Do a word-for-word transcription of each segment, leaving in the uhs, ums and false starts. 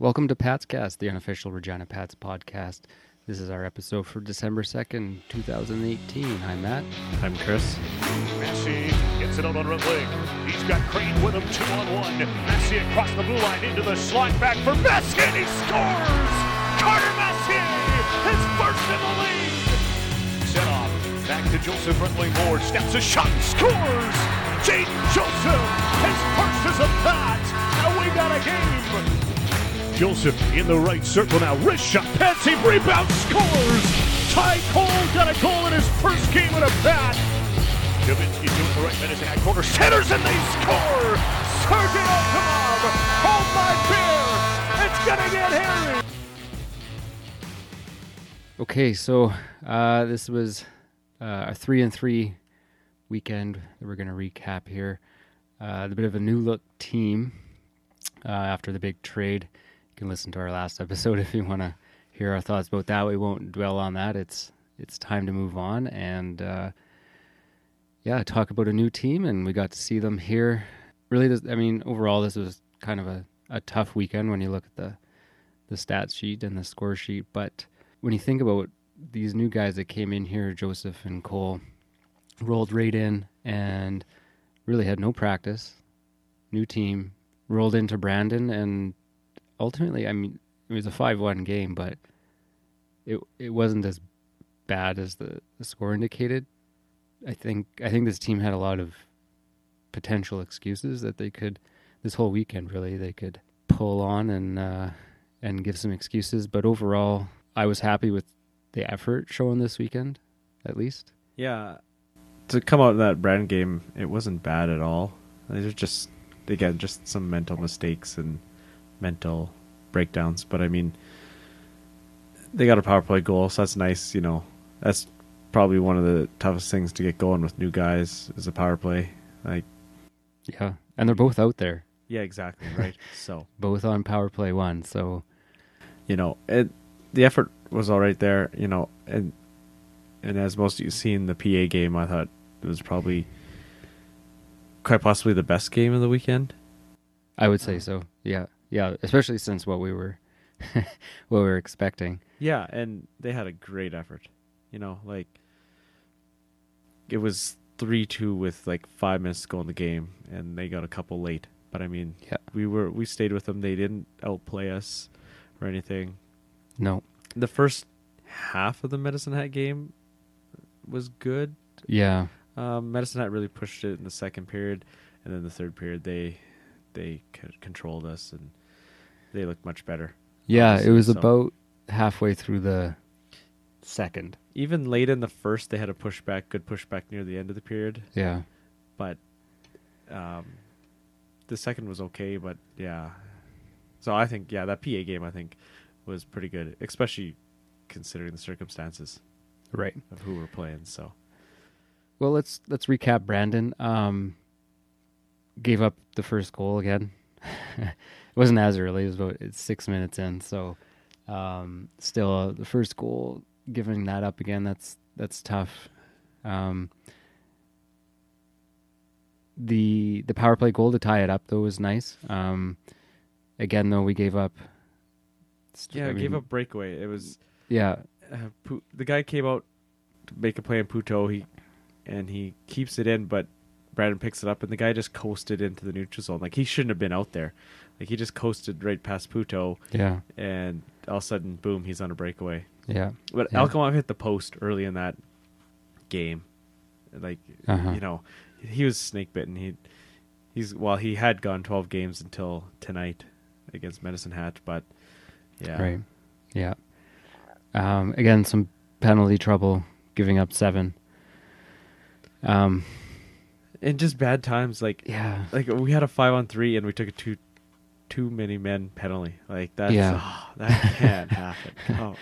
Welcome to Pat's Cast, the unofficial Regina Pats podcast. This is our episode for December second, twenty eighteen. I'm Matt. I'm Chris. Massey gets it out on right wing. He's got Crane with him, two on one. Massey across the blue line into the slot back for Massey, and he scores! Carter Massey, his first in the league! Set off, back to Joseph Brundley Moore, steps a shot and scores! Jaden Joseph, his first is a Pat, and we got a game! Joseph in the right circle now, wrist shot, Patsy rebound, scores! Ty Cole got a goal in his first game at a bat! Javinsky doing the right Medicine Hat corner, centers and they score! Sergei Okamab, hold my beer, it's gonna get hairy! Okay, so uh, this was uh, a three and three weekend that we're gonna recap here. Uh, a bit of a new look team uh, after the big trade. Can listen to our last episode if you want to hear our thoughts about that. We won't dwell on that. It's it's time to move on and uh, yeah, talk about a new team, and we got to see them here. Really, this, I mean, overall, this was kind of a, a tough weekend when you look at the the stats sheet and the score sheet. But when you think about these new guys that came in here, Joseph and Cole rolled right in and really had no practice. New team rolled into Brandon and. Ultimately, I mean, it was a five one game, but it it wasn't as bad as the, the score indicated. I think I think this team had a lot of potential excuses that they could, this whole weekend really, they could pull on and uh, and give some excuses. But overall, I was happy with the effort shown this weekend, at least. Yeah, to come out of that Brandon game, it wasn't bad at all. There's just, again, just some mental mistakes and mental breakdowns, but I mean, they got a power play goal, so that's nice. You know, that's probably one of the toughest things to get going with new guys is a power play. Like, yeah, and they're both out there. Yeah, exactly, right. So both on power play one. So you know, it, the effort was all right there. You know, and and as most of you seen the P A game, I thought it was probably quite possibly the best game of the weekend. I would say so. Yeah. Yeah, especially since what we were what we were expecting. Yeah, and they had a great effort. You know, like it was three two with like five minutes to go in the game, and they got a couple late. But I mean, yeah. we were we stayed with them. They didn't outplay us or anything. No. The first half of the Medicine Hat game was good. Yeah. Um, Medicine Hat really pushed it in the second period, and then the third period they they controlled us and they looked much better. Yeah, honestly. It was so, about halfway through the second. Even late in the first, they had a pushback, good pushback near the end of the period. Yeah. But um, the second was okay, but yeah. So I think, yeah, that P A game, I think, was pretty good, especially considering the circumstances right. of who we're playing. So, well, let's let's recap Brandon. Um, gave up the first goal again. It wasn't as early. It was about it's six minutes in. So um, still uh, the first goal, giving that up again, that's that's tough. Um, the the power play goal to tie it up, though, was nice. Um, again, though, we gave up. Yeah, I mean, gave up breakaway. It was... Yeah. Uh, P- the guy came out to make a play on Puto, he, and he keeps it in, but Brandon picks it up, and the guy just coasted into the neutral zone. Like, he shouldn't have been out there. Like, he just coasted right past Puto. Yeah. And all of a sudden, boom, he's on a breakaway. Yeah. But yeah. Alcomov hit the post early in that game. Like, uh-huh. you know, he was snake bitten. He, he's well, he had gone twelve games until tonight against Medicine Hat, but yeah. Right. Yeah. Um, again, some penalty trouble, giving up seven. Um. And just bad times, like yeah. like we had a five on three, and we took a two, too many men penalty. Like that's yeah. oh, that can't happen. Oh,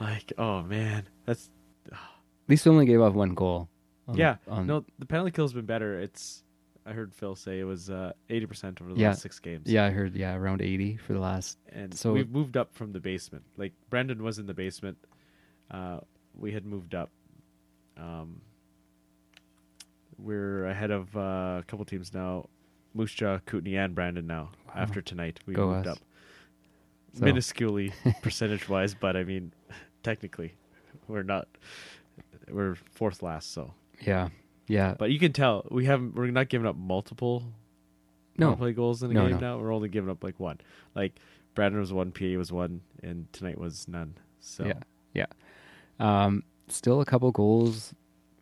like oh man, that's. Oh. At least we only gave off one goal. On, yeah, on... no, the penalty kill's been better. It's I heard Phil say it was eighty uh, percent over the yeah. last six games. Yeah, I heard. Yeah, around eighty for the last. And so we've moved up from the basement. Like Brandon was in the basement, uh, we had moved up. Um. We're ahead of uh, a couple teams now. Moose Jaw, Kootenay, and Brandon now. Wow. After tonight, we Go moved us. up. So. Minusculely percentage-wise, but I mean, technically, we're not. We're fourth last, so yeah, yeah. But you can tell we haven't. We're not giving up multiple no play goals in a no, game no. now. We're only giving up like one. Like Brandon was one, P A was one, and tonight was none. So yeah, yeah. Um, still a couple goals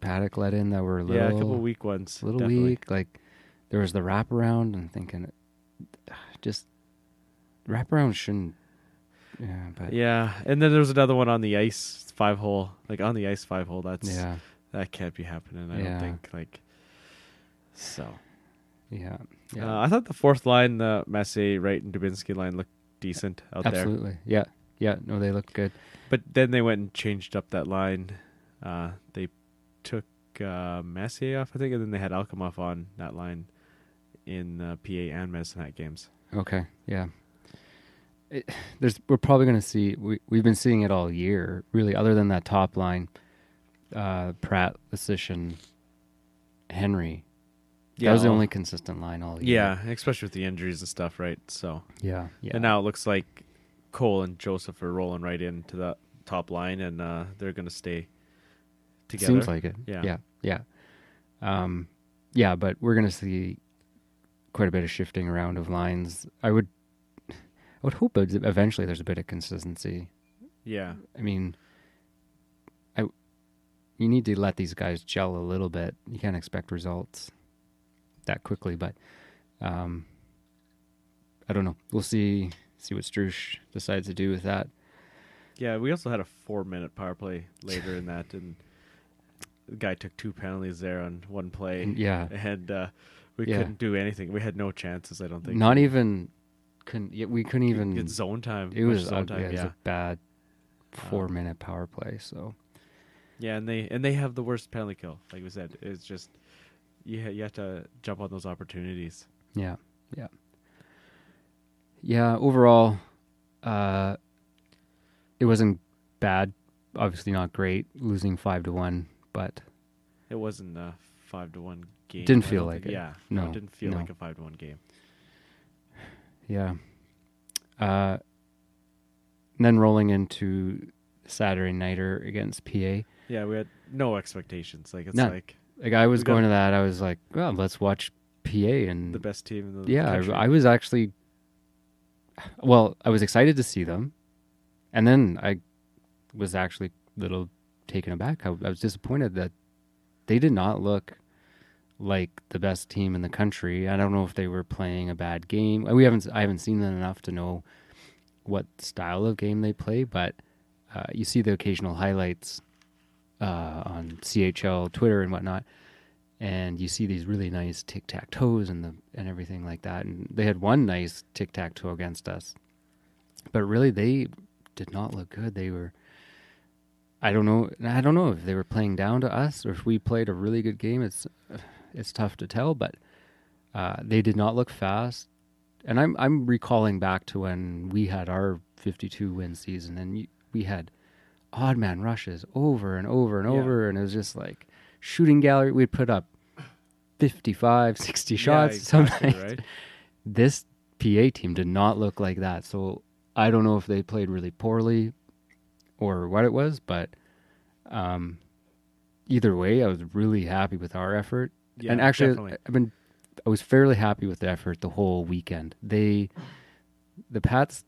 Paddock let in that were a little yeah, a couple weak ones. A little definitely. weak. Like there was the wraparound, and thinking just. Wraparound shouldn't, yeah, but yeah. And then there was another one on the ice five hole, like on the ice five hole. That's yeah. that can't be happening. I yeah. don't think like so. Yeah, yeah. Uh, I thought the fourth line, the Massey, Wright, and Dubinsky line looked decent out Absolutely. there. Absolutely, yeah, yeah. No, they looked good. But then they went and changed up that line. Uh, they took uh, Massey off, I think, and then they had Alkamov on that line in uh, P A and Medicine Hat games. Okay, yeah. It, there's we're probably going to see we, we've been seeing it all year really other than that top line uh, Pratt, Lecition, Henry yeah. that was the only consistent line all year yeah especially with the injuries and stuff right so yeah, yeah. And now it looks like Cole and Joseph are rolling right into that top line and uh, they're going to stay together seems like it yeah yeah yeah um, yeah but we're going to see quite a bit of shifting around of lines. I would I would hope eventually there's a bit of consistency. Yeah. I mean, I, you need to let these guys gel a little bit. You can't expect results that quickly, but um, I don't know. We'll see see what Strush decides to do with that. Yeah, we also had a four-minute power play later in that, and the guy took two penalties there on one play. Yeah. And uh, we yeah. couldn't do anything. We had no chances, I don't think. Not even... Couldn't, we couldn't even get zone time. It was, zone time, yeah, it was yeah. a bad four-minute um, power play. So, yeah, and they and they have the worst penalty kill. Like we said, it's just you ha- you have to jump on those opportunities. Yeah, yeah, yeah. Overall, uh, it wasn't bad. Obviously, not great. Losing five to one, but it wasn't a five to one game. Didn't feel like think, it. Yeah, no, no, it didn't feel no. like a five to one game. Yeah. Uh, and then rolling into Saturday Nighter against P A. Yeah, we had no expectations. Like, it's None. like... Like, I was going to that. I was like, well, let's watch P A and... The best team in the yeah, country. Yeah, I, I was actually... Well, I was excited to see them. And then I was actually a little taken aback. I, I was disappointed that they did not look... like the best team in the country. I don't know if they were playing a bad game. We haven't. I haven't seen them enough to know what style of game they play. But uh, you see the occasional highlights uh, on C H L Twitter and whatnot, and you see these really nice tic tac toes and the and everything like that. And they had one nice tic tac toe against us, but really they did not look good. They were. I don't know. I don't know if they were playing down to us or if we played a really good game. It's. It's tough to tell, but uh, they did not look fast. And I'm I'm recalling back to when we had our fifty-two win season, and you, we had odd man rushes over and over and yeah. over, and it was just like shooting gallery. We'd put up fifty-five, sixty shots yeah, exactly, sometimes. Right? This P A team did not look like that, so I don't know if they played really poorly or what it was, but um, either way, I was really happy with our effort. Yeah, and actually, definitely. I've been, I was fairly happy with the effort the whole weekend. They, the Pats,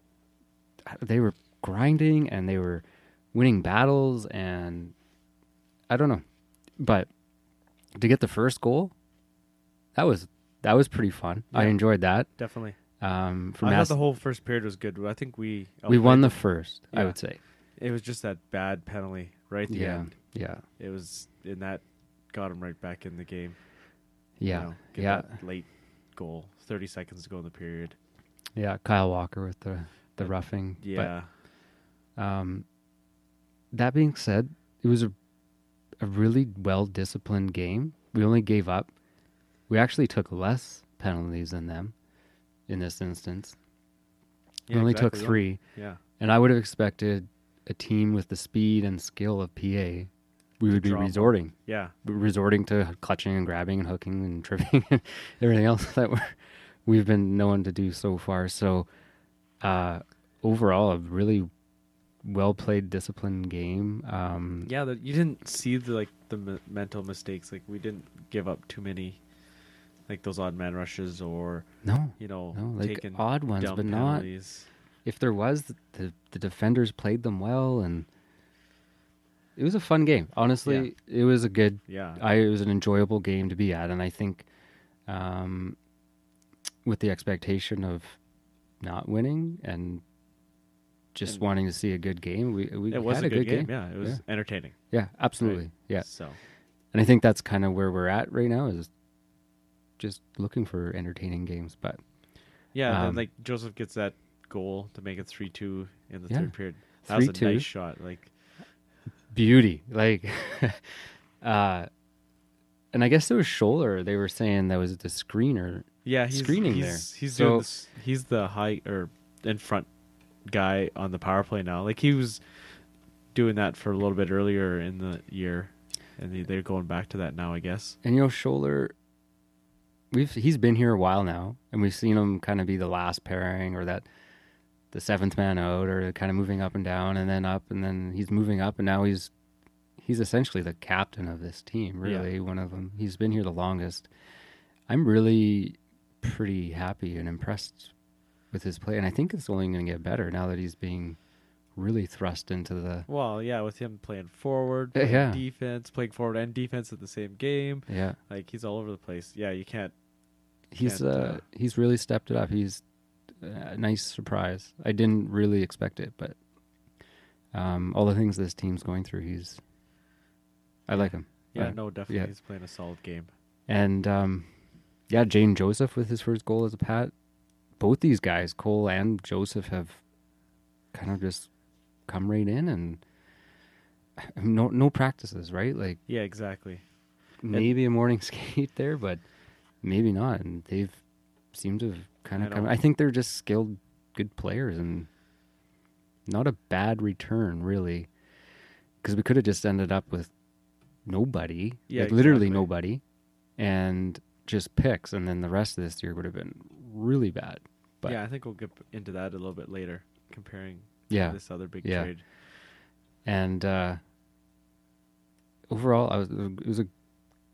they were grinding and they were winning battles, and I don't know, but to get the first goal, that was that was pretty fun. Yeah, I enjoyed that definitely. Um, I Mass- thought the whole first period was good. I think we we won the first. Yeah. I would say it was just that bad penalty right at the yeah, end. Yeah, it was in that got him right back in the game. Yeah, you know, get yeah. that late goal, thirty seconds to go in the period. Yeah, Kyle Walker with the the but, roughing. Yeah. But, um. That being said, it was a a really well disciplined game. We only gave up. We actually took less penalties than them in this instance. Yeah, we only exactly took three. Yeah. yeah. And I would have expected a team with the speed and skill of P A. We would be resorting. Yeah. Resorting to clutching and grabbing and hooking and tripping and everything else that we're, we've been known to do so far. So uh, overall a really well played, disciplined game. Um, yeah, the, you didn't see the, like the m- mental mistakes. Like we didn't give up too many, like those odd man rushes or no, you know, no, like taking odd ones, but penalties. Not. If there was, the, the the defenders played them well, and it was a fun game. Honestly, yeah. It was a good. Yeah, I, it was an enjoyable game to be at, and I think, um, with the expectation of not winning and just and wanting to see a good game, we we it had was a good, good game. game. Yeah, it was yeah. entertaining. Yeah, absolutely. Right. Yeah. So, and I think that's kind of where we're at right now, is just looking for entertaining games. But yeah, um, and like Joseph gets that goal to make it three two in the yeah. third period. That three, was a two. nice shot, like beauty, like uh and I guess there was Scholler, they were saying that was the screener. Yeah, he's screening he's, there he's so, doing this, he's the high or in front guy on the power play now. Like he was doing that for a little bit earlier in the year, and they, they're going back to that now, I guess. And you know, Scholler, we've he's been here a while now, and we've seen him kind of be the last pairing or that the seventh man out, or kind of moving up and down and then up, and then he's moving up, and now he's he's essentially the captain of this team, really. Yeah. One of them. He's been here the longest. I'm really pretty happy and impressed with his play, and I think it's only going to get better now that he's being really thrust into the... Well, yeah, with him playing forward, playing yeah. defense, playing forward and defense at the same game. Yeah. Like, he's all over the place. Yeah, you can't... He's can't, uh, uh, he's really stepped it up. He's... a nice surprise. I didn't really expect it, but um, all the things this team's going through, he's... I like him. Yeah, uh, no, definitely. Yeah. He's playing a solid game. And, um, yeah, Jaden Joseph with his first goal as a Pat. Both these guys, Cole and Joseph, have kind of just come right in, and no no practices, right? Like yeah, exactly. Maybe and, a morning skate there, but maybe not. And they've seemed to have kind of come. I think they're just skilled, good players, and not a bad return, really, because we could have just ended up with nobody, yeah, like exactly. literally nobody, and just picks, and then the rest of this year would have been really bad. But yeah, I think we'll get into that a little bit later, comparing yeah, to this other big yeah. trade. And uh, overall, I was it was a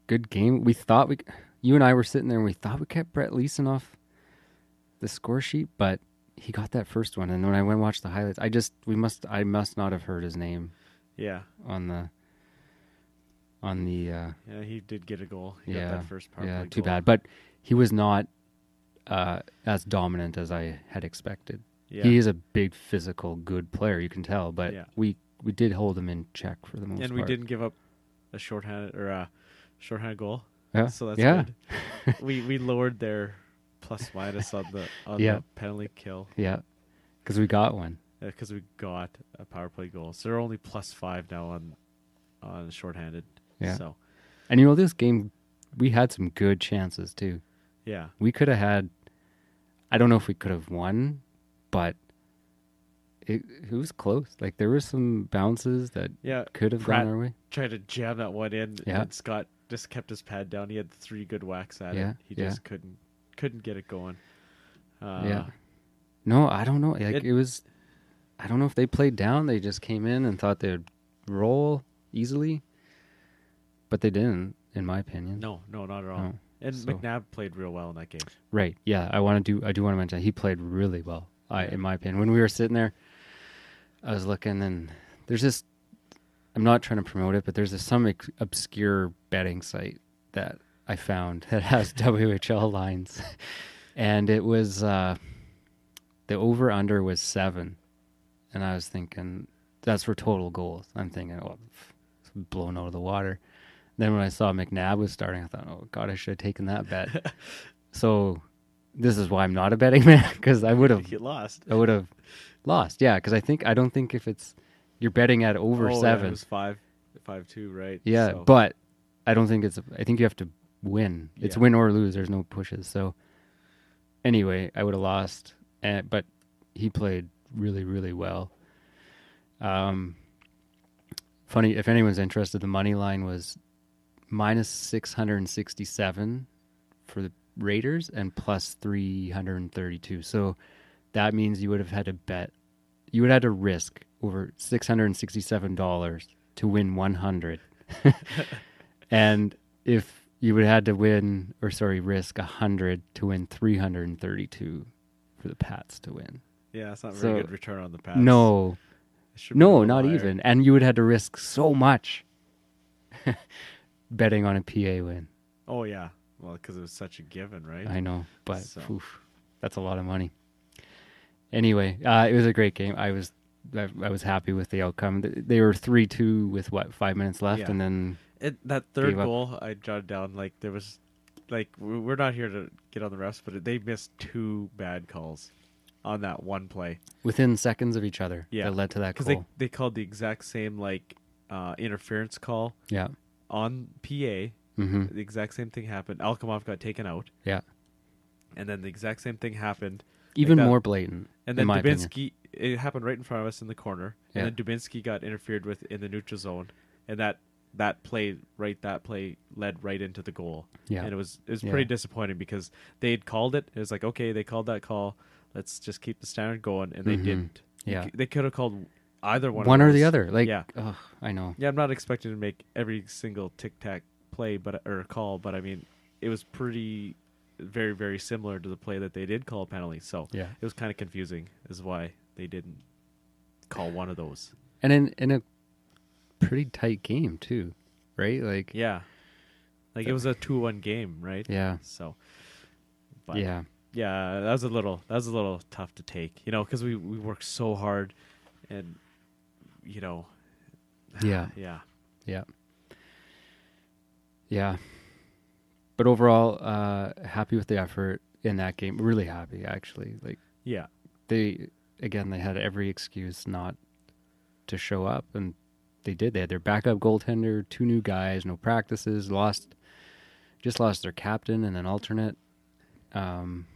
good game. We thought we, you and I were sitting there, and we thought we kept Brett Leeson off the score sheet, but he got that first one, and when I went and watched the highlights, I just we must I must not have heard his name. Yeah, on the on the uh, yeah, he did get a goal. He yeah, got that first power yeah, play too goal. Bad, but he was not uh, as dominant as I had expected. Yeah. He is a big, physical, good player. You can tell, but yeah. we we did hold him in check for the most part, and we part. didn't give up a shorthanded or a shorthanded goal. Yeah, so that's yeah. good. we we lowered their plus minus on the on yeah. the penalty kill. Yeah, because we got one. Yeah, because we got a power play goal. So they're only plus five now on on shorthanded. Yeah. So, and you know, this game, we had some good chances too. Yeah. We could have had. I don't know if we could have won, but it it was close. Like there were some bounces that yeah, could have gone our way. Tried to jam that one in. Yeah. And Scott just kept his pad down. He had three good whacks at yeah. it. He just yeah. couldn't. Couldn't get it going. Uh, yeah. No, I don't know. Like it, it was, I don't know if they played down. They just came in and thought they'd roll easily, but they didn't, in my opinion. No, no, not at all. No. And so, McNabb played real well in that game. Right. Yeah. I want to do. I do want to mention he played really well. I, in my opinion, when we were sitting there, I was looking, and there's this. I'm not trying to promote it, but there's this, some ex- obscure betting site that I found that has W H L lines, and it was uh, the over under was seven, and I was thinking that's for total goals. I'm thinking, oh, it's blown out of the water. Then when I saw McNabb was starting, I thought, oh God, I should have taken that bet. So this is why I'm not a betting man, because I would have lost. I would have lost, yeah, because I think I don't think if it's you're betting at over oh, seven, yeah, it was five, five two, right? Yeah, so. But I don't think it's. I think you have to. Win. It's yeah. win or lose. There's no pushes. So anyway, I would have lost, and, but he played really, really well. Um, funny, if anyone's interested, the money line was minus six hundred sixty-seven for the Raiders and plus three hundred thirty-two. So that means you would have had to bet you would have to risk over six hundred sixty-seven dollars to win one hundred. And if you would have had to win, or sorry, risk one hundred to win three hundred thirty-two for the Pats to win. Yeah, that's not a very so, good return on the Pats. No. No, not higher. Even. And you would have to risk so much betting on a P A win. Oh, yeah. Well, because it was such a given, right? I know, but so. oof, that's a lot of money. Anyway, uh, it was a great game. I was I, I was happy with the outcome. They were three two with, what, five minutes left? Yeah. And then... It, that third goal, up. I jotted down, like, there was... Like, we're not here to get on the refs, but they missed two bad calls on that one play. Within seconds of each other. Yeah. That led to that goal. Because they, they called the exact same, like, uh, interference call. Yeah. On P A. Mm-hmm. The exact same thing happened. Alkamov got taken out. Yeah. And then the exact same thing happened. Even like more blatant. And then Dubinsky, it happened right in front of us in the corner. Yeah. And then Dubinsky got interfered with in the neutral zone. And that, that play, right, that play led right into the goal. Yeah. And it was it was pretty yeah. disappointing because they had called it. It was like, okay, they called that call. Let's just keep the standard going. And they mm-hmm. didn't. Yeah. They, they could have called either one. One of or the other. Like, yeah. Ugh, I know. Yeah, I'm not expecting to make every single tic-tac play but or call, but I mean, it was pretty... very, very similar to the play that they did call a penalty. So yeah. it was kind of confusing is why they didn't call one of those. And in, in a pretty tight game too, right? Like Yeah. Like the, it was a two one game, right? Yeah. So but yeah. Yeah, that was a little that was a little tough to take, you know, because we, we worked so hard and you know Yeah. yeah. Yeah. Yeah. But overall, uh, happy with the effort in that game. Really happy, actually. Like, yeah, they again they had every excuse not to show up, and they did. They had their backup goaltender, two new guys, no practices, lost, just lost their captain and an alternate. Um,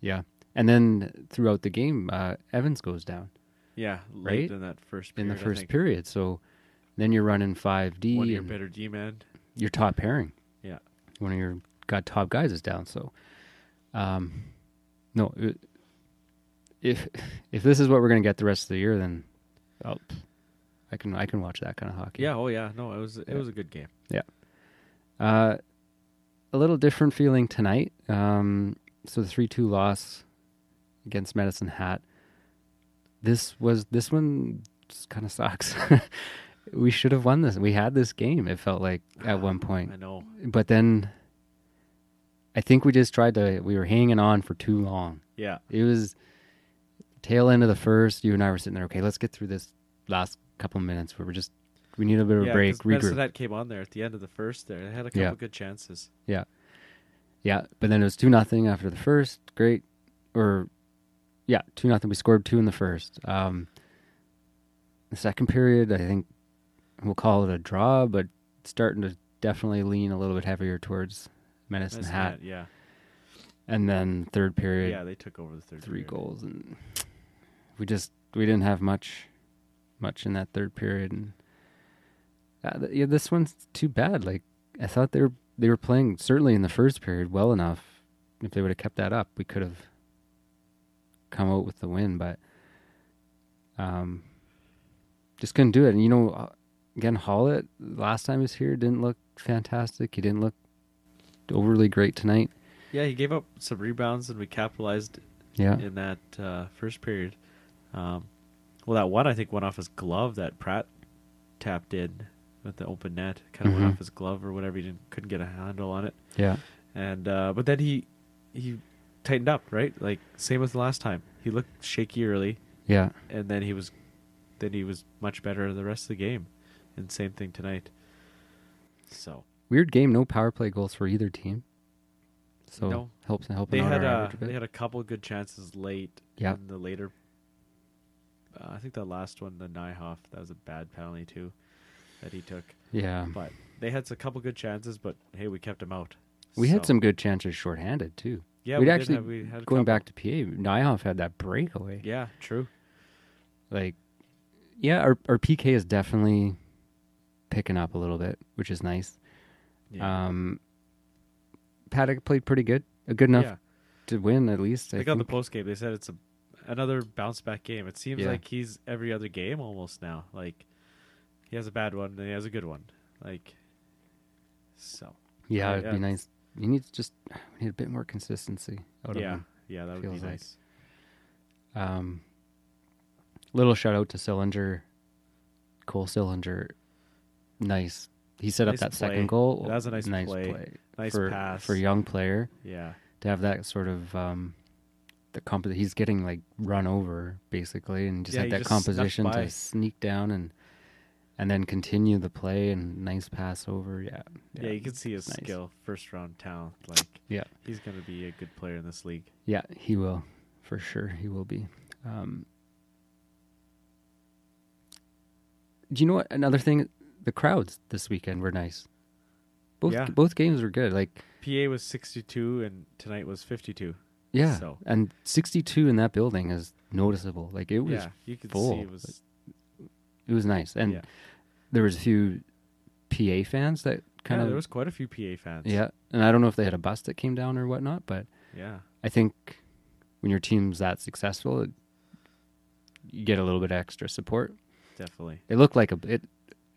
yeah, and then throughout the game, uh, Evans goes down. Yeah, right in that first period, in the first period. So then you're running five D. One of your better D man. Your top pairing. One of your got top guys is down, so um, no. It, if if this is what we're gonna get the rest of the year, then I'll, I can I can watch that kind of hockey. Yeah, oh yeah, no, it was it yeah. was a good game. Yeah, uh, a little different feeling tonight. Um, so the three two loss against Medicine Hat. This was this one kind of sucks. We should have won this. We had this game, it felt like, at one point. I know. But then I think we just tried to... We were hanging on for too long. Yeah. It was tail end of the first. You and I were sitting there, okay, let's get through this last couple minutes where we're just... We need a bit of yeah, a break, regroup. Yeah, that came on there at the end of the first there. They had a couple yeah. good chances. Yeah. Yeah, but then it was two nothing after the first. Great. Or, yeah, two nothing. We scored two in the first. Um, the second period, I think... We'll call it a draw, but starting to definitely lean a little bit heavier towards Medicine Hat. Hat. Yeah. And then third period. Yeah, they took over the third three period. Three goals. And we just, we didn't have much, much in that third period. And uh, yeah, this one's too bad. Like, I thought they were, they were playing, certainly in the first period, well enough. If they would have kept that up, we could have come out with the win, but um, just couldn't do it. And, you know, again, Hollett, last time he was here, didn't look fantastic. He didn't look overly great tonight. Yeah, he gave up some rebounds, and we capitalized yeah. in that uh, first period. Um, well, that one, I think, went off his glove that Pratt tapped in with the open net. Kind of mm-hmm. went off his glove or whatever. He didn't, couldn't get a handle on it. Yeah. And uh, but then he he tightened up, right? Like, same as the last time. He looked shaky early. Yeah. And then he was, then he was much better the rest of the game. And same thing tonight. So weird game. No power play goals for either team. So no. helps and helping. They out had our a, they had a couple good chances late. Yeah. In the later, uh, I think the last one, the Nyhoff, that was a bad penalty too, that he took. Yeah. But they had a couple good chances. But hey, we kept them out. We so. had some good chances shorthanded too. Yeah. We'd we actually have, we had going couple. back to P A. Nyhoff had that breakaway. Yeah. True. Like, yeah, our our P K is definitely picking up a little bit, which is nice. Yeah. Um, Paddock played pretty good, uh, good enough yeah. to win at least. I they got think. the post game. They said it's a, another bounce back game. It seems yeah. like he's every other game almost now. Like he has a bad one, then he has a good one. Like so. Yeah, it'd yeah. be nice. You need to just we need a bit more consistency out yeah. of him. Yeah, that would be nice. Like. Um, little shout out to Sillinger, Cole Sillinger. Nice. He set nice up that play. second goal. That was a nice, nice play. play. Nice for, pass for a young player. Yeah, to have that sort of um, the comp. He's getting like run over basically, and just yeah, had that just composition to sneak down and and then continue the play and nice pass over. Yeah, yeah. yeah you can see his nice. skill, first round talent. Like, yeah, he's gonna be a good player in this league. Yeah, he will for sure. He will be. Um, do you know what? Another thing. The crowds this weekend were nice. Both yeah. both games were good. Like P A was sixty-two and tonight was fifty-two. Yeah, so. And sixty-two in that building is noticeable. Like it was yeah, you could full. See it was. Like, it was nice, and yeah. there was a few P A fans that kind yeah, of. There was quite a few P A fans. Yeah, and I don't know if they had a bus that came down or whatnot, but yeah, I think when your team's that successful, it, you get a little bit extra support. Definitely, it looked like a it.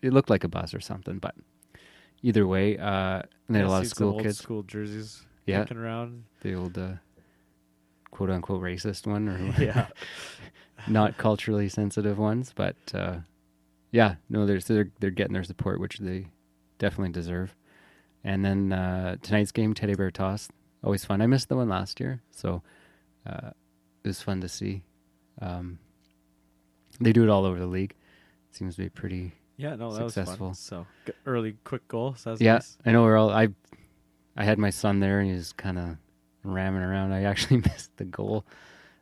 It looked like a bus or something, but either way, uh, and they yeah, had a lot of school kids. Old school jerseys yeah. kicking around. The old uh, quote-unquote racist one. Or yeah. Not culturally sensitive ones, but uh, yeah, no, they're, they're, they're getting their support, which they definitely deserve. And then uh, tonight's game, Teddy Bear Toss, always fun. I missed the one last year, so uh, it was fun to see. Um, they do it all over the league. Seems to be pretty... Yeah, no, that successful. was fun. So G- early, quick goal. So that was yeah, nice. I know we're all. I, I had my son there, and he was kind of ramming around. I actually missed the goal,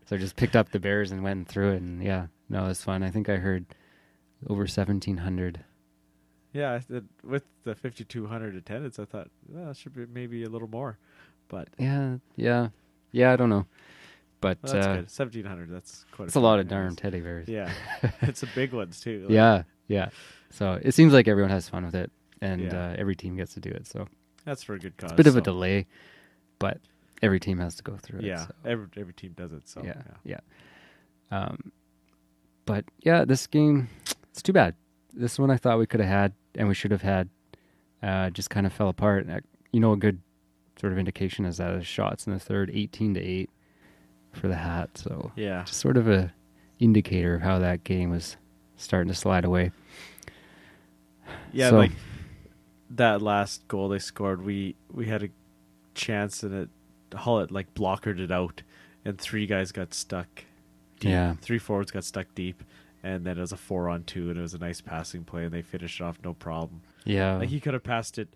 so I just picked up the Bears and went and threw it. And yeah, no, it was fun. I think I heard over seventeen hundred. Yeah, with the fifty-two hundred attendance, I thought well, that should be maybe a little more, but yeah, yeah, yeah. I don't know, but well, that's uh, good. seventeen hundred. That's quite. It's a, a lot of darn teddy bears. Yeah, it's a big ones too. Like, yeah, yeah. So it seems like everyone has fun with it, and yeah. uh, every team gets to do it. So that's for a good cause. It's a bit of so. a delay, but every team has to go through yeah, it. Yeah, so. every every team does it. So yeah, yeah. yeah. Um, but yeah, this game, it's too bad. This one I thought we could have had, and we should have had, uh, just kind of fell apart. And, you know, a good sort of indication is that the shots in the third, eighteen to eight, for the Hat. So yeah, just sort of a indicator of how that game was starting to slide away. Yeah, so. Like that last goal they scored, we, we had a chance and it Hollett like blockered it out, and three guys got stuck deep. Yeah. Three forwards got stuck deep, and then it was a four on two, and it was a nice passing play, and they finished it off no problem. Yeah, like he could have passed it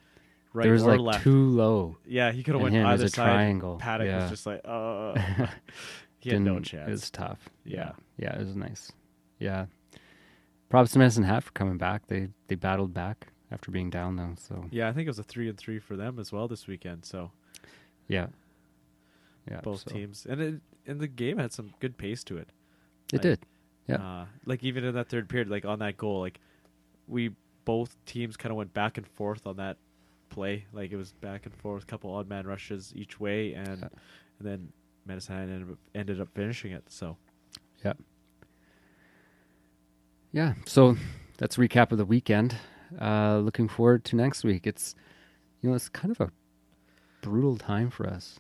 right there was or like left. Too low. Yeah, he could have went either side. Triangle. Paddock yeah. was just like, uh he had no chance. It was tough. Yeah, yeah, yeah it was nice. Yeah. Props to Medicine Hat for coming back. They they battled back after being down though. So yeah, I think it was a three and three for them as well this weekend. So yeah, yeah, both so. teams and it and the game had some good pace to it. It like, did, yeah. Uh, like even in that third period, like on that goal, like we both teams kind of went back and forth on that play. Like it was back and forth, couple odd man rushes each way, and yeah. and then Medicine Hat ended up, ended up finishing it. So yeah. Yeah, so that's a recap of the weekend. Uh, looking forward to next week. It's, you know, it's kind of a brutal time for us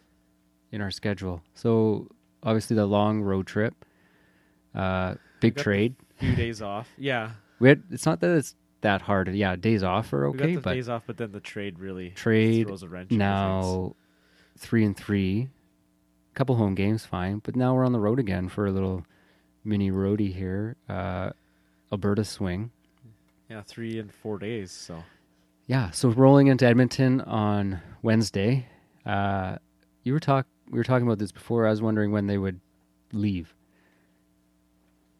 in our schedule. So obviously the long road trip, uh, big trade, few days off. Yeah, we had, it's not that it's that hard. Yeah, days off are okay, we got the but days off. But then the trade really trade throws a wrench now. Three and three, couple home games, fine. But now we're on the road again for a little mini roadie here. Uh, Alberta swing. Yeah, three and four days, so. Yeah, so rolling into Edmonton on Wednesday. Uh, you were talk we were talking about this before. I was wondering when they would leave.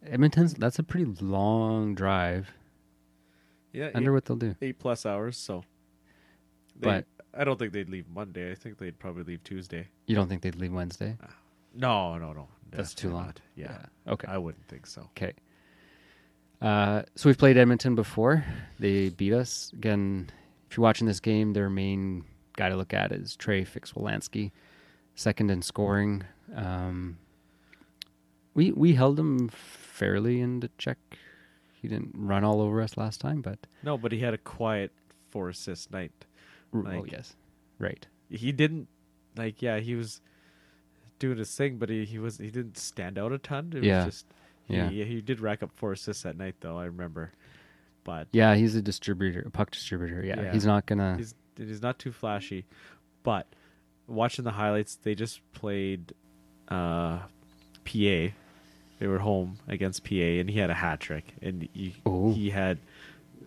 Edmonton's that's a pretty long drive. Yeah, I wonder eight, what they'll do. Eight plus hours, so. They, but I don't think they'd leave Monday. I think they'd probably leave Tuesday. You don't think they'd leave Wedday? Uh, no, no, no. That's too long. Yeah. yeah. Okay. I wouldn't think so. Okay. Uh, so we've played Edmonton before. They beat us. Again, if you're watching this game, their main guy to look at is Trey Fix Wolanski, second in scoring. Um, we we held him fairly in check. He didn't run all over us last time, but no, but he had a quiet four assist night. Like, oh yes, right. He didn't like yeah. He was doing his thing, but he, he was he didn't stand out a ton. It yeah. was just he, yeah. He did rack up four assists that night though. I remember. But yeah, he's a distributor, a puck distributor. Yeah, yeah. he's not gonna. He's, he's not too flashy, but watching the highlights, they just played uh, P A. They were home against P A, and he had a hat trick, and he, he had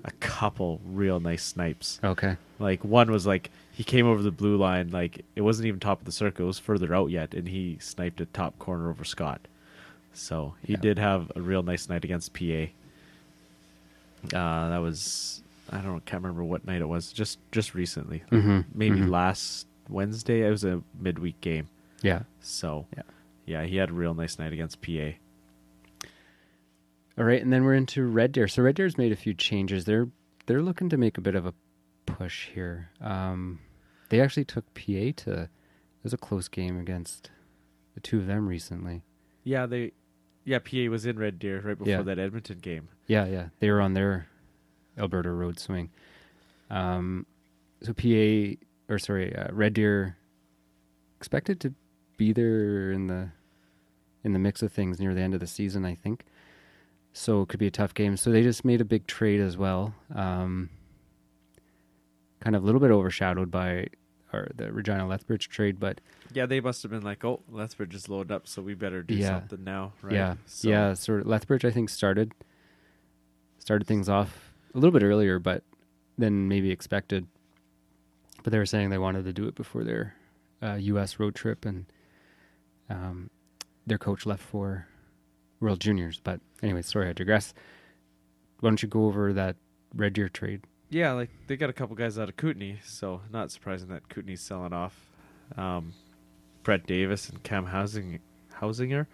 a couple real nice snipes. Okay, like one was like he came over the blue line, like it wasn't even top of the circle; it was further out yet, and he sniped a top corner over Scott. So he yeah. did have a real nice night against P A. Uh, that was I don't can't remember what night it was. Just just recently, mm-hmm. maybe mm-hmm. last Wednesday. It was a midweek game. Yeah. So. Yeah. Yeah, he had a real nice night against P A. All right, and then we're into Red Deer. So Red Deer's made a few changes. They're they're looking to make a bit of a push here. Um, they actually took P A to. It was a close game against the two of them recently. Yeah, they. Yeah, P A was in Red Deer right before yeah. that Edmonton game. Yeah, yeah, they were on their Alberta road swing. Um, so P A or sorry, uh, Red Deer expected to be there in the. in the mix of things near the end of the season, I think. So it could be a tough game. So they just made a big trade as well. Um, kind of a little bit overshadowed by our, the Regina Lethbridge trade, but... Yeah, they must have been like, oh, Lethbridge is loaded up, so we better do yeah. something now, right? Yeah, so. yeah. So Lethbridge, I think, started started things off a little bit earlier, but than maybe expected. But they were saying they wanted to do it before their uh, U S road trip, and... Um, their coach left for World Juniors. But anyway, sorry, I digress. Why don't you go over that Red Deer trade? Yeah, like they got a couple guys out of Kootenay, so not surprising that Kootenay's selling off. Um, Brett Davis and Cam Housing, Housinger.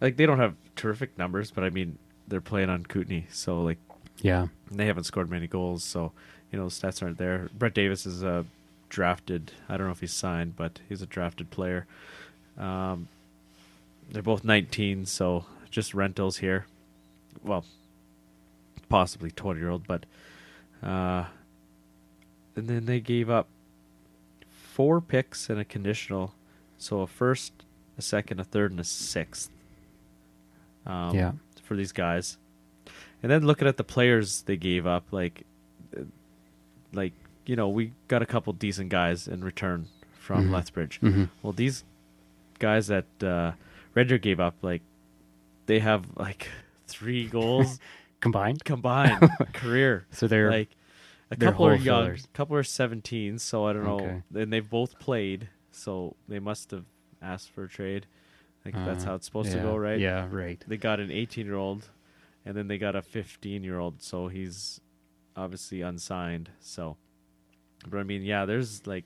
Like they don't have terrific numbers, but I mean, they're playing on Kootenay, so like yeah, they haven't scored many goals, so you know, stats aren't there. Brett Davis is a drafted, I don't know if he's signed, but he's a drafted player. Um, They're both nineteen, so just rentals here. Well, possibly twenty-year-old, but... Uh, and then they gave up four picks and a conditional. So a first, a second, a third, and a sixth. Um, yeah. For these guys. And then looking at the players they gave up, like... Like, you know, we got a couple decent guys in return from mm-hmm. Lethbridge. Mm-hmm. Well, these guys that... Uh, Red Deer gave up, like, they have, like, three goals. combined? Combined. Career. So they're, like, a they're couple are young, fillers. A couple are seventeen, so I don't okay. know. And they've both played, so they must have asked for a trade. Like, uh, that's how it's supposed yeah, to go, right? Yeah, right. They got an eighteen-year-old, and then they got a fifteen-year-old, so he's obviously unsigned. So, but I mean, yeah, there's, like,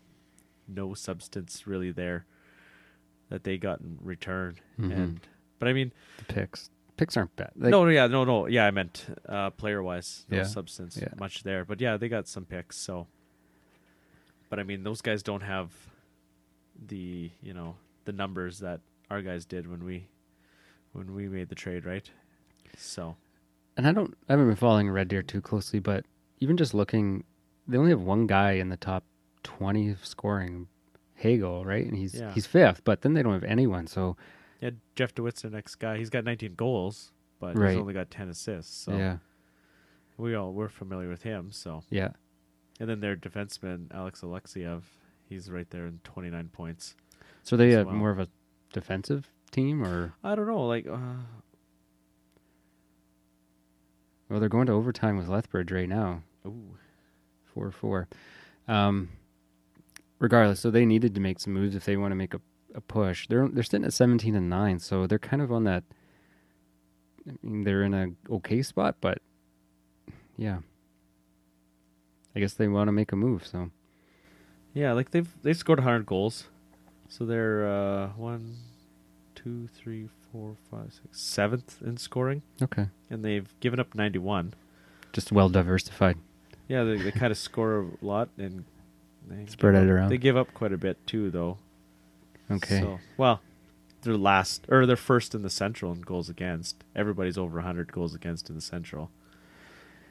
no substance really there that they got in return. Mm-hmm. And but I mean the picks picks aren't bad. Like, no, yeah, no, no. Yeah, I meant uh, player wise. No yeah, substance yeah. much there. But yeah, they got some picks, so but I mean those guys don't have the, you know, the numbers that our guys did when we when we made the trade, right? So and I don't I haven't been following Red Deer too closely, but even just looking, they only have one guy in the top twenty of scoring. Hagel, right? And he's yeah. he's fifth, but then they don't have anyone. So yeah, Jeff DeWitt's the next guy. He's got nineteen goals, but right. he's only got ten assists. So yeah. we all we're familiar with him. So yeah, and then their defenseman Alex Alexeyev, he's right there in twenty nine points. So they have well. more of a defensive team, or I don't know. Like, uh... well, they're going to overtime with Lethbridge right now. Ooh, four four. Um. Regardless, so they needed to make some moves if they want to make a, a push. They're they're sitting at seventeen and nine, so they're kind of on that. I mean, they're in a okay spot, but yeah, I guess they want to make a move. So yeah, like they've they've scored a hundred goals, so they're uh, one, two, three, four, five, six, seventh in scoring. Okay, and they've given up ninety one. Just well diversified. Yeah, they they kind of score a lot and. They spread it up, around. They give up quite a bit too, though. Okay. So, well, their last or their first in the Central in goals against. Everybody's over one hundred goals against in the Central.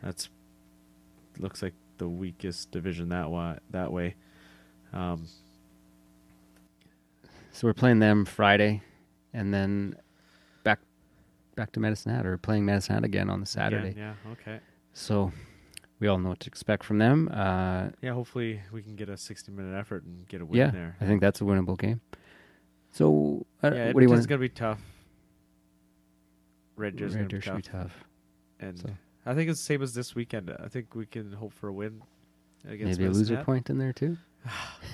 That's looks like the weakest division that way. That way. Um, so we're playing them Friday, and then back back to Medicine Hat, or playing Medicine Hat again on the Saturday. Again, yeah, okay. So we all know what to expect from them. Uh, yeah, hopefully we can get a sixty-minute effort and get a win yeah, there. I think that's a winnable game. So uh, yeah, what do you want? It's gonna be tough. Red Deer's Red gonna be tough. Be tough. And so. I think it's the same as this weekend. I think we can hope for a win against maybe Medicine a loser Hat. Point in there too.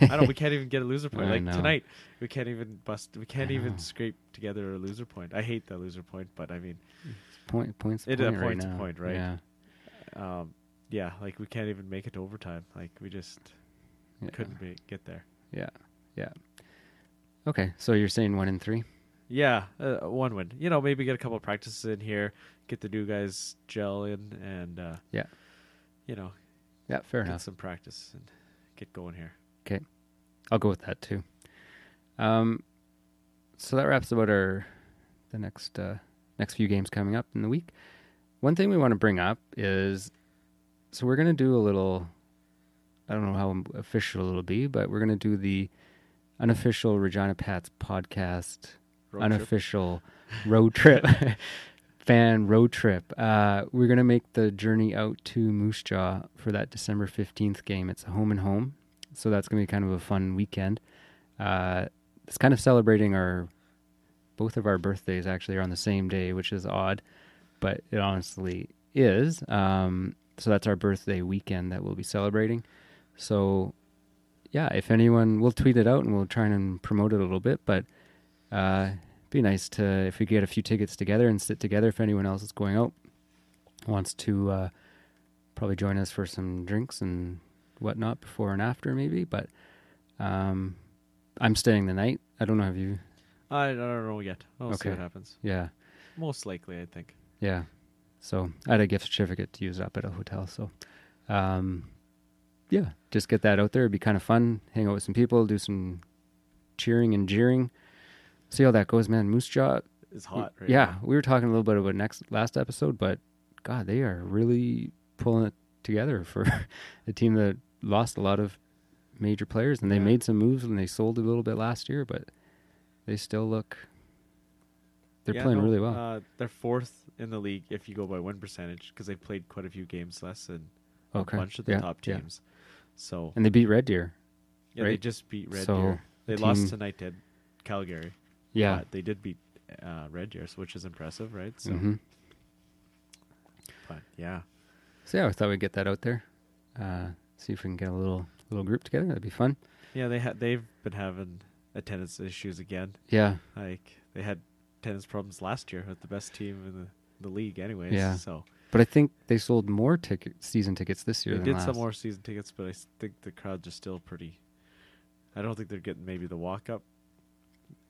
I don't. We can't even get a loser point. Like know. Tonight, we can't even bust. We can't I even know. Scrape together a loser point. I hate the loser point, but I mean, it's point points. It point right points now. Point right. Yeah. Um, yeah. Like we can't even make it to overtime. Like we just yeah. couldn't be, get there. Yeah. Yeah. Okay, so you're saying one and three? Yeah, uh, one win. You know, maybe get a couple of practices in here, get the new guys gel in, and uh, yeah, you know, yeah, fair get enough. Some practice and get going here. Okay, I'll go with that too. Um, so that wraps about our the next uh, next few games coming up in the week. One thing we want to bring up is, so we're gonna do a little. I don't know how official it'll be, but we're gonna do the unofficial Regina Pats podcast, road unofficial trip. road trip, fan road trip. Uh, we're going to make the journey out to Moose Jaw for that December fifteenth game. It's a home and home, so that's going to be kind of a fun weekend. Uh, it's kind of celebrating our, both of our birthdays actually are on the same day, which is odd, but it honestly is. Um, so that's our birthday weekend that we'll be celebrating. So yeah, if anyone, we'll tweet it out and we'll try and promote it a little bit, but uh, it'd be nice to, if we get a few tickets together and sit together, if anyone else is going out, wants to uh, probably join us for some drinks and whatnot before and after maybe, but um, I'm staying the night. I don't know, have you? I don't know yet. We'll okay. see what happens. Yeah. Most likely, I think. Yeah. So I had a gift certificate to use up at a hotel, so... Um, yeah, just get that out there. It'd be kind of fun. Hang out with some people, do some cheering and jeering. See how that goes, man. Moose Jaw is hot right yeah, now. We were talking a little bit about next last episode, but God, they are really pulling it together for a team that lost a lot of major players, and they yeah. made some moves and they sold a little bit last year, but they still look... They're yeah, playing no, really well. Uh, they're fourth in the league if you go by win percentage, because they played quite a few games less than okay. a bunch of the yeah, top teams. Yeah. So and they beat Red Deer. Yeah, right? They just beat Red so Deer. They team... lost tonight to Calgary. Yeah. Uh, they did beat uh, Red Deer, which is impressive, right? So, mm-hmm. But, yeah. So, yeah, I thought we'd get that out there. Uh, see if we can get a little little group together. That'd be fun. Yeah, they ha- they've been having attendance issues again. Yeah. Like, they had attendance problems last year with the best team in the, the league anyways. Yeah. So... But I think they sold more ticket, season tickets this year they than last. They did sell more season tickets, but I think the crowds are still pretty... I don't think they're getting maybe the walk-up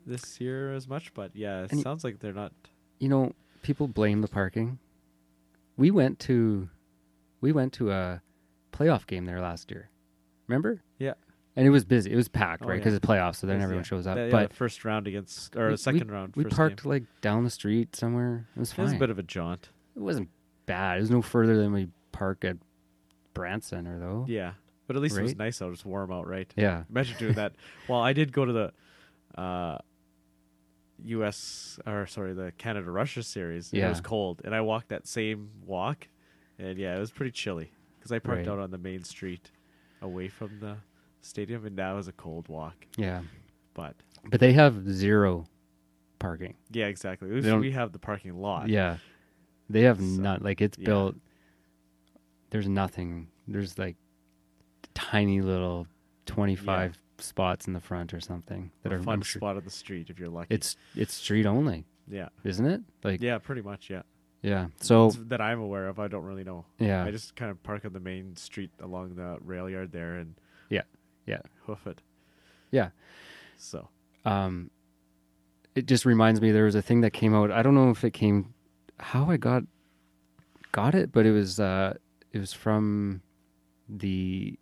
this year as much, but yeah, it and sounds like they're not... You know, people blame the parking. We went to we went to a playoff game there last year. Remember? Yeah. And it was busy. It was packed, oh, right? Because yeah. it's playoffs, so then everyone yeah. shows up. Yeah, yeah, but the first round against... Or we, the second we, round. We first parked game. Like down the street somewhere. It was fine. It was a bit of a jaunt. It wasn't... bad. It was no further than we park at Brandt Center, though. Yeah, but at least right? it was nice out. It was warm out, right? Yeah. Imagine doing that. Well, I did go to the uh, U S or sorry, the Canada Russia series. Yeah. It was cold, and I walked that same walk, and yeah, it was pretty chilly because I parked right. out on the main street, away from the stadium, and that was a cold walk. Yeah. But but they have zero parking. Yeah, exactly. At least we have the parking lot. Yeah. They have so, not like it's yeah. built. There's nothing. There's like tiny little twenty-five yeah. spots in the front or something that a are fun sure, spot of the street if you're lucky. It's it's street only. Yeah, isn't it? Like yeah, pretty much. Yeah. Yeah. So that I'm aware of, I don't really know. Yeah. I just kind of park on the main street along the rail yard there and yeah, yeah, hoof it. Yeah. So, um, it just reminds me there was a thing that came out. I don't know if it came. How I got got it, but it was uh, it was from the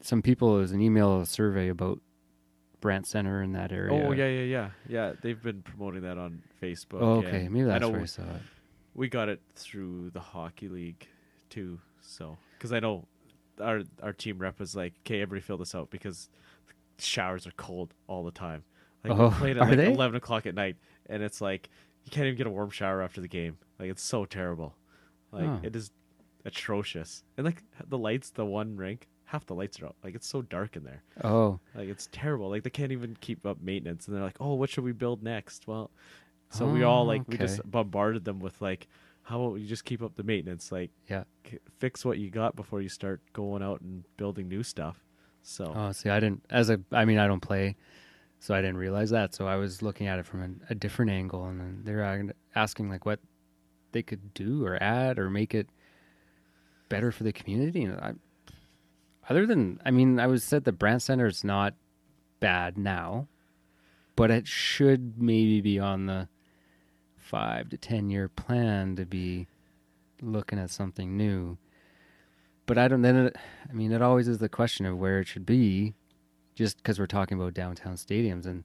some people. It was an email, a survey about Brandt Center in that area. Oh, yeah, yeah, yeah. Yeah, they've been promoting that on Facebook. Oh, okay. Maybe that's I where I saw it. We got it through the hockey league, too. So, because I know our our team rep was like, okay, everybody fill this out because the showers are cold all the time. Like, oh, we played at like they? eleven o'clock at night, and it's like, you can't even get a warm shower after the game. Like, it's so terrible. Like, huh. It is atrocious. And, like, the lights, the one rink, half the lights are out. Like, it's so dark in there. Oh. Like, it's terrible. Like, they can't even keep up maintenance. And they're like, oh, what should we build next? Well, so oh, we all, like, okay. we just bombarded them with, like, how about you just keep up the maintenance? Like, yeah. c- fix what you got before you start going out and building new stuff. So. Oh, see, I didn't, as a, I mean, I don't play. So I didn't realize that. So I was looking at it from a, a different angle, and then they're asking like what they could do or add or make it better for the community. And I, other than, I mean, I was said the Brandt Center is not bad now, but it should maybe be on the five to ten year plan to be looking at something new. But I don't. Then it, I mean, it always is the question of where it should be. Just because we're talking about downtown stadiums, and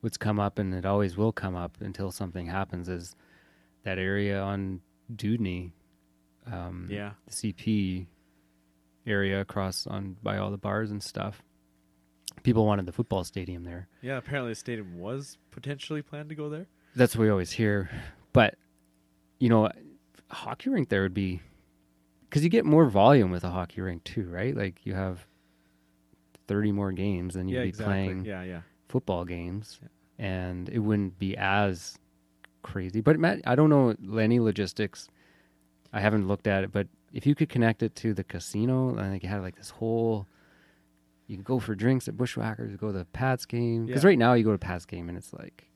what's come up, and it always will come up until something happens, is that area on Dudney, um, yeah, the C P area across on by all the bars and stuff. People wanted the football stadium there. Yeah, apparently the stadium was potentially planned to go there. That's what we always hear, but you know, a hockey rink there would be, because you get more volume with a hockey rink too, right? Like you have thirty more games, and you'd yeah, be exactly. playing yeah, yeah. football games, yeah. and it wouldn't be as crazy. But Matt, I don't know any logistics. I haven't looked at it, but if you could connect it to the casino, I think you had like this whole, you could go for drinks at Bushwhackers, go to the Pat's game. Because yeah. right now you go to Pat's game, and it's like,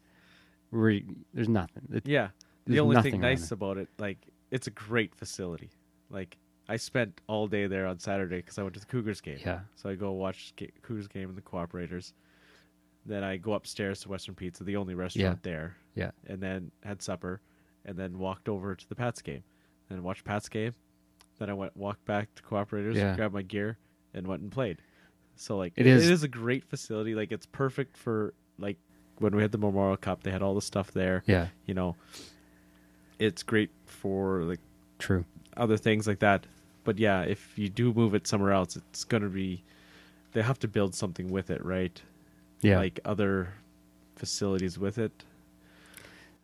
re- there's nothing. It, yeah. The only thing nice it. about it, like, it's a great facility. Like, I spent all day there on Saturday because I went to the Cougars game. Yeah. So I go watch the Cougars game and the Cooperators. Then I go upstairs to Western Pizza, the only restaurant yeah. there. Yeah. And then had supper, and then walked over to the Pats game, and watched Pats game. Then I went walked back to Cooperators, yeah. grabbed my gear, and went and played. So like it, it is it is a great facility. Like it's perfect for like when we had the Memorial Cup, they had all the stuff there. Yeah. You know, it's great for like true other things like that. But yeah, if you do move it somewhere else, it's going to be, they have to build something with it, right? Yeah. Like other facilities with it.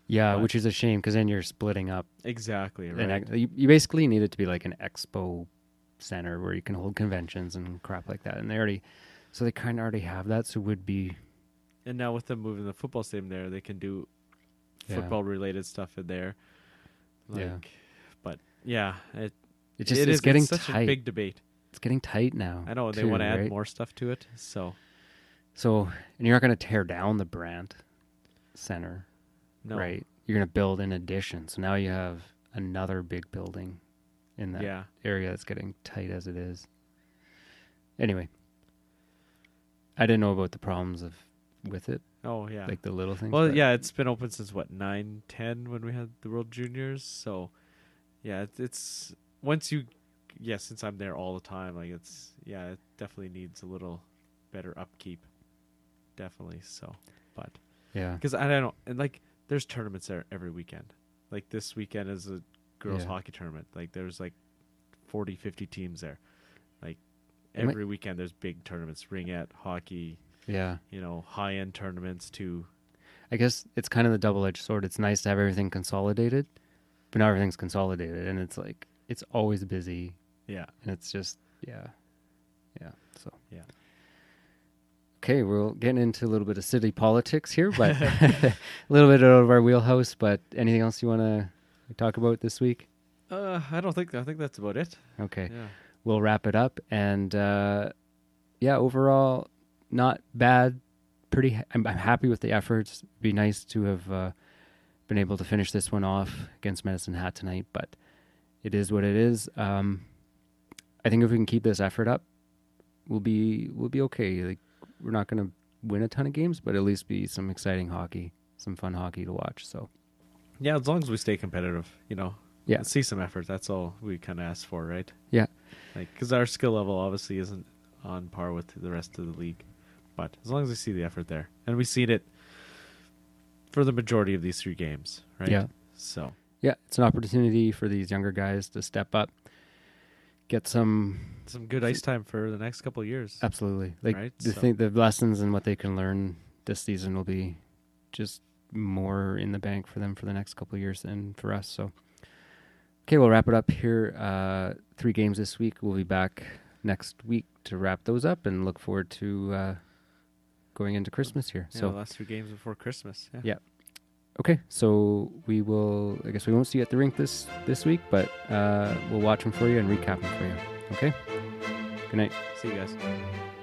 Yeah, but which is a shame because then you're splitting up. Exactly, right. An, you basically need it to be like an expo center where you can hold conventions and crap like that. And they already, so they kind of already have that, so it would be. And now with them moving the football stadium there, they can do yeah. football-related stuff in there. Like, yeah. But yeah, it. It just, it it's is getting it's such tight. a big debate. It's getting tight now. I know, too, they want to add right? more stuff to it. So, so and you're not going to tear down the Brandt Center, no. right? You're going to build in addition. So now you have another big building in that yeah. area that's getting tight as it is. Anyway, I didn't know about the problems of with it. Oh, yeah. Like the little things. Well, yeah, it's been open since, what, nine, ten when we had the World Juniors? So, yeah, it's... it's Once you, yeah, since I'm there all the time, like it's, yeah, it definitely needs a little better upkeep. Definitely. So, but, yeah. Because I don't, and like there's tournaments there every weekend. Like this weekend is a girls' yeah. hockey tournament. Like there's like forty, fifty teams there. Like every I, weekend there's big tournaments, ringette, hockey, yeah, you know, high end tournaments too. I guess it's kind of the double edged sword. It's nice to have everything consolidated, but now everything's consolidated and it's like, it's always busy. Yeah. And it's just, yeah. Yeah. So, yeah. Okay. We're getting into a little bit of city politics here, but a little bit out of our wheelhouse. But anything else you want to talk about this week? Uh, I don't think, I think that's about it. Okay. Yeah. We'll wrap it up. And, uh, yeah, overall, not bad. Pretty, ha- I'm, I'm happy with the efforts. It'd be nice to have uh, been able to finish this one off against Medicine Hat tonight, but. It is what it is. Um, I think if we can keep this effort up, we'll be we'll be okay. Like we're not going to win a ton of games, but at least be some exciting hockey, some fun hockey to watch. So, yeah, as long as we stay competitive, you know, yeah, see some effort. That's all we kind of ask for, right? Yeah, like because our skill level obviously isn't on par with the rest of the league, But as long as we see the effort there, and we've seen it for the majority of these three games, right? Yeah. So yeah, it's an opportunity for these younger guys to step up, get some some good ice time for the next couple of years. Absolutely. Like right? the so. thing, the lessons and what they can learn this season will be just more in the bank for them for the next couple of years than for us. So okay, we'll wrap it up here. Uh, three games this week. We'll be back next week to wrap those up and look forward to uh, going into Christmas here. Yeah, so the last three games before Christmas. Yeah. yeah. Okay, so we will, I guess we won't see you at the rink this, this week, but uh, we'll watch them for you and recap them for you. Okay? Good night. See you guys.